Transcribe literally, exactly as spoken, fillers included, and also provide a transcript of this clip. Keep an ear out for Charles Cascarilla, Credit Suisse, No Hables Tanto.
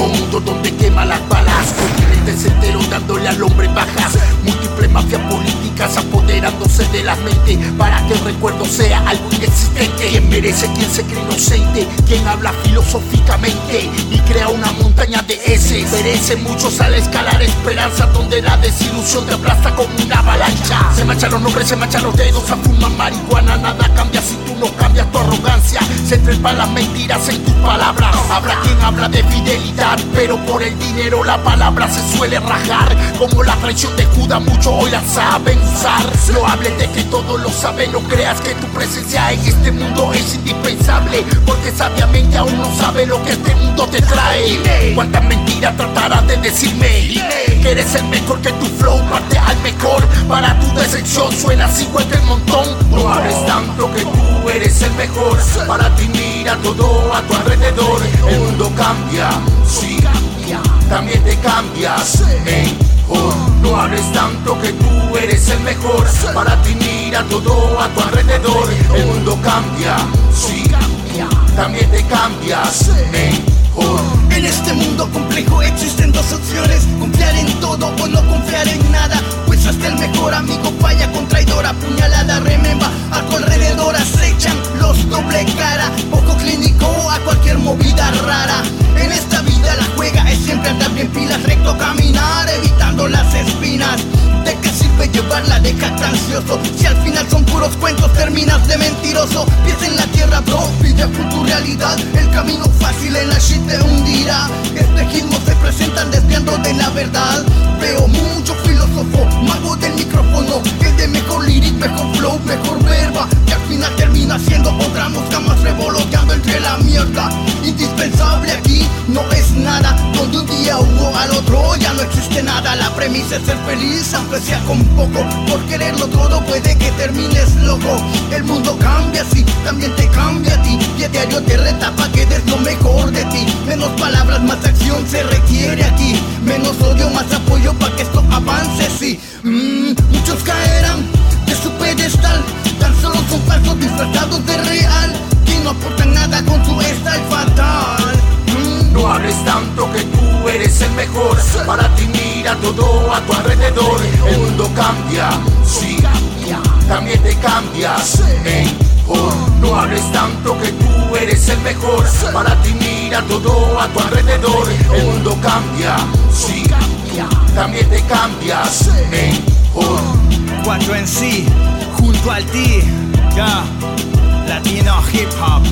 extremo, mundo donde quema las balas, continentes enteros dándole al hombre bajas, múltiples mafias políticas apoderándose de las mentes para que el recuerdo sea algo inexistente. ¿Quién merece? ¿Quién se cree inocente? ¿Quién habla filosóficamente y crea una montaña de heces? Perecen muchos al escalar esperanza donde la desilusión te aplastra como una avalancha. Se manchan los nombres, se manchan los dedos, a fumar marihuana, nada cambia si tú no cambias tu arrogancia. Se trepan las mentiras en tus palabras. Habrá quien habla de fidelidad, pero por el dinero la palabra se suele rajar. Como la traición de Judas, muchos hoy la saben usar. No hables de que todos lo saben, no creas que tu presencia en este mundo es indispensable, porque sabiamente aún no sabes lo que este mundo te trae. Cuántas mentiras tratarás de decirme, que eres el mejor, que tu flow parte al mejor. Para tu decepción suena así cuenta el montón. No hables tanto que tú eres el mejor. Para ti mira todo a tu alrededor. El mundo cambia, sí, también te cambias, hey, oh. No hables tanto que tú eres el mejor. Para ti mira todo a tu alrededor. El mundo cambia, sí, también te cambias, hey, oh. En este mundo complejo existen dos opciones: confiar en todo o no confiar en nada. Pues hasta el mejor amigo falla con traidora, puñalada, rememba, a tu alrededor acechan los doble cara, poco clínico a cualquier movida rara. En esta vida la juega es siempre andar bien pilas, recto caminar, evitando las espinas. ¿De qué sirve llevar la déjate ansioso? Si al final son puros cuentos, terminas de mentiroso. Piensa en la tierra, bro, pide por tu realidad. El camino fácil en la shit te hundirá. Espejismos se presentan desviando de la verdad. Veo mucho filósofo, mago del micrófono, el de mejor lyric, mejor flow, mejor verba, que al final termina siendo otra mosca más revoloteando entre la mierda. Indispensable aquí no es nada, donde un día hubo al otro ya no existe nada. La premisa es ser feliz aunque sea con poco, por quererlo todo puede que termines loco. El mundo cambia, sí, también te cambia a ti, y a diario te reta pa' que des lo mejor de ti. Menos palabras, más acción se requiere aquí, menos odio, más apoyo pa' que esto avance, sí. mm, Muchos caerán de su pedestal, tan solo son falsos disfrazados de real, que no aportan nada con su style fatal. mm. No hables tanto que tú eres el mejor. Para ti mira todo a tu alrededor. El mundo cambia, sí, también te cambias, hey, oh. No hables tanto que tú eres el mejor. Para ti mira todo a tu alrededor. El mundo cambia, sí, también te cambias, hey, oh. cuatro en sí, junto al ti, ya, yeah. Latino Hip Hop.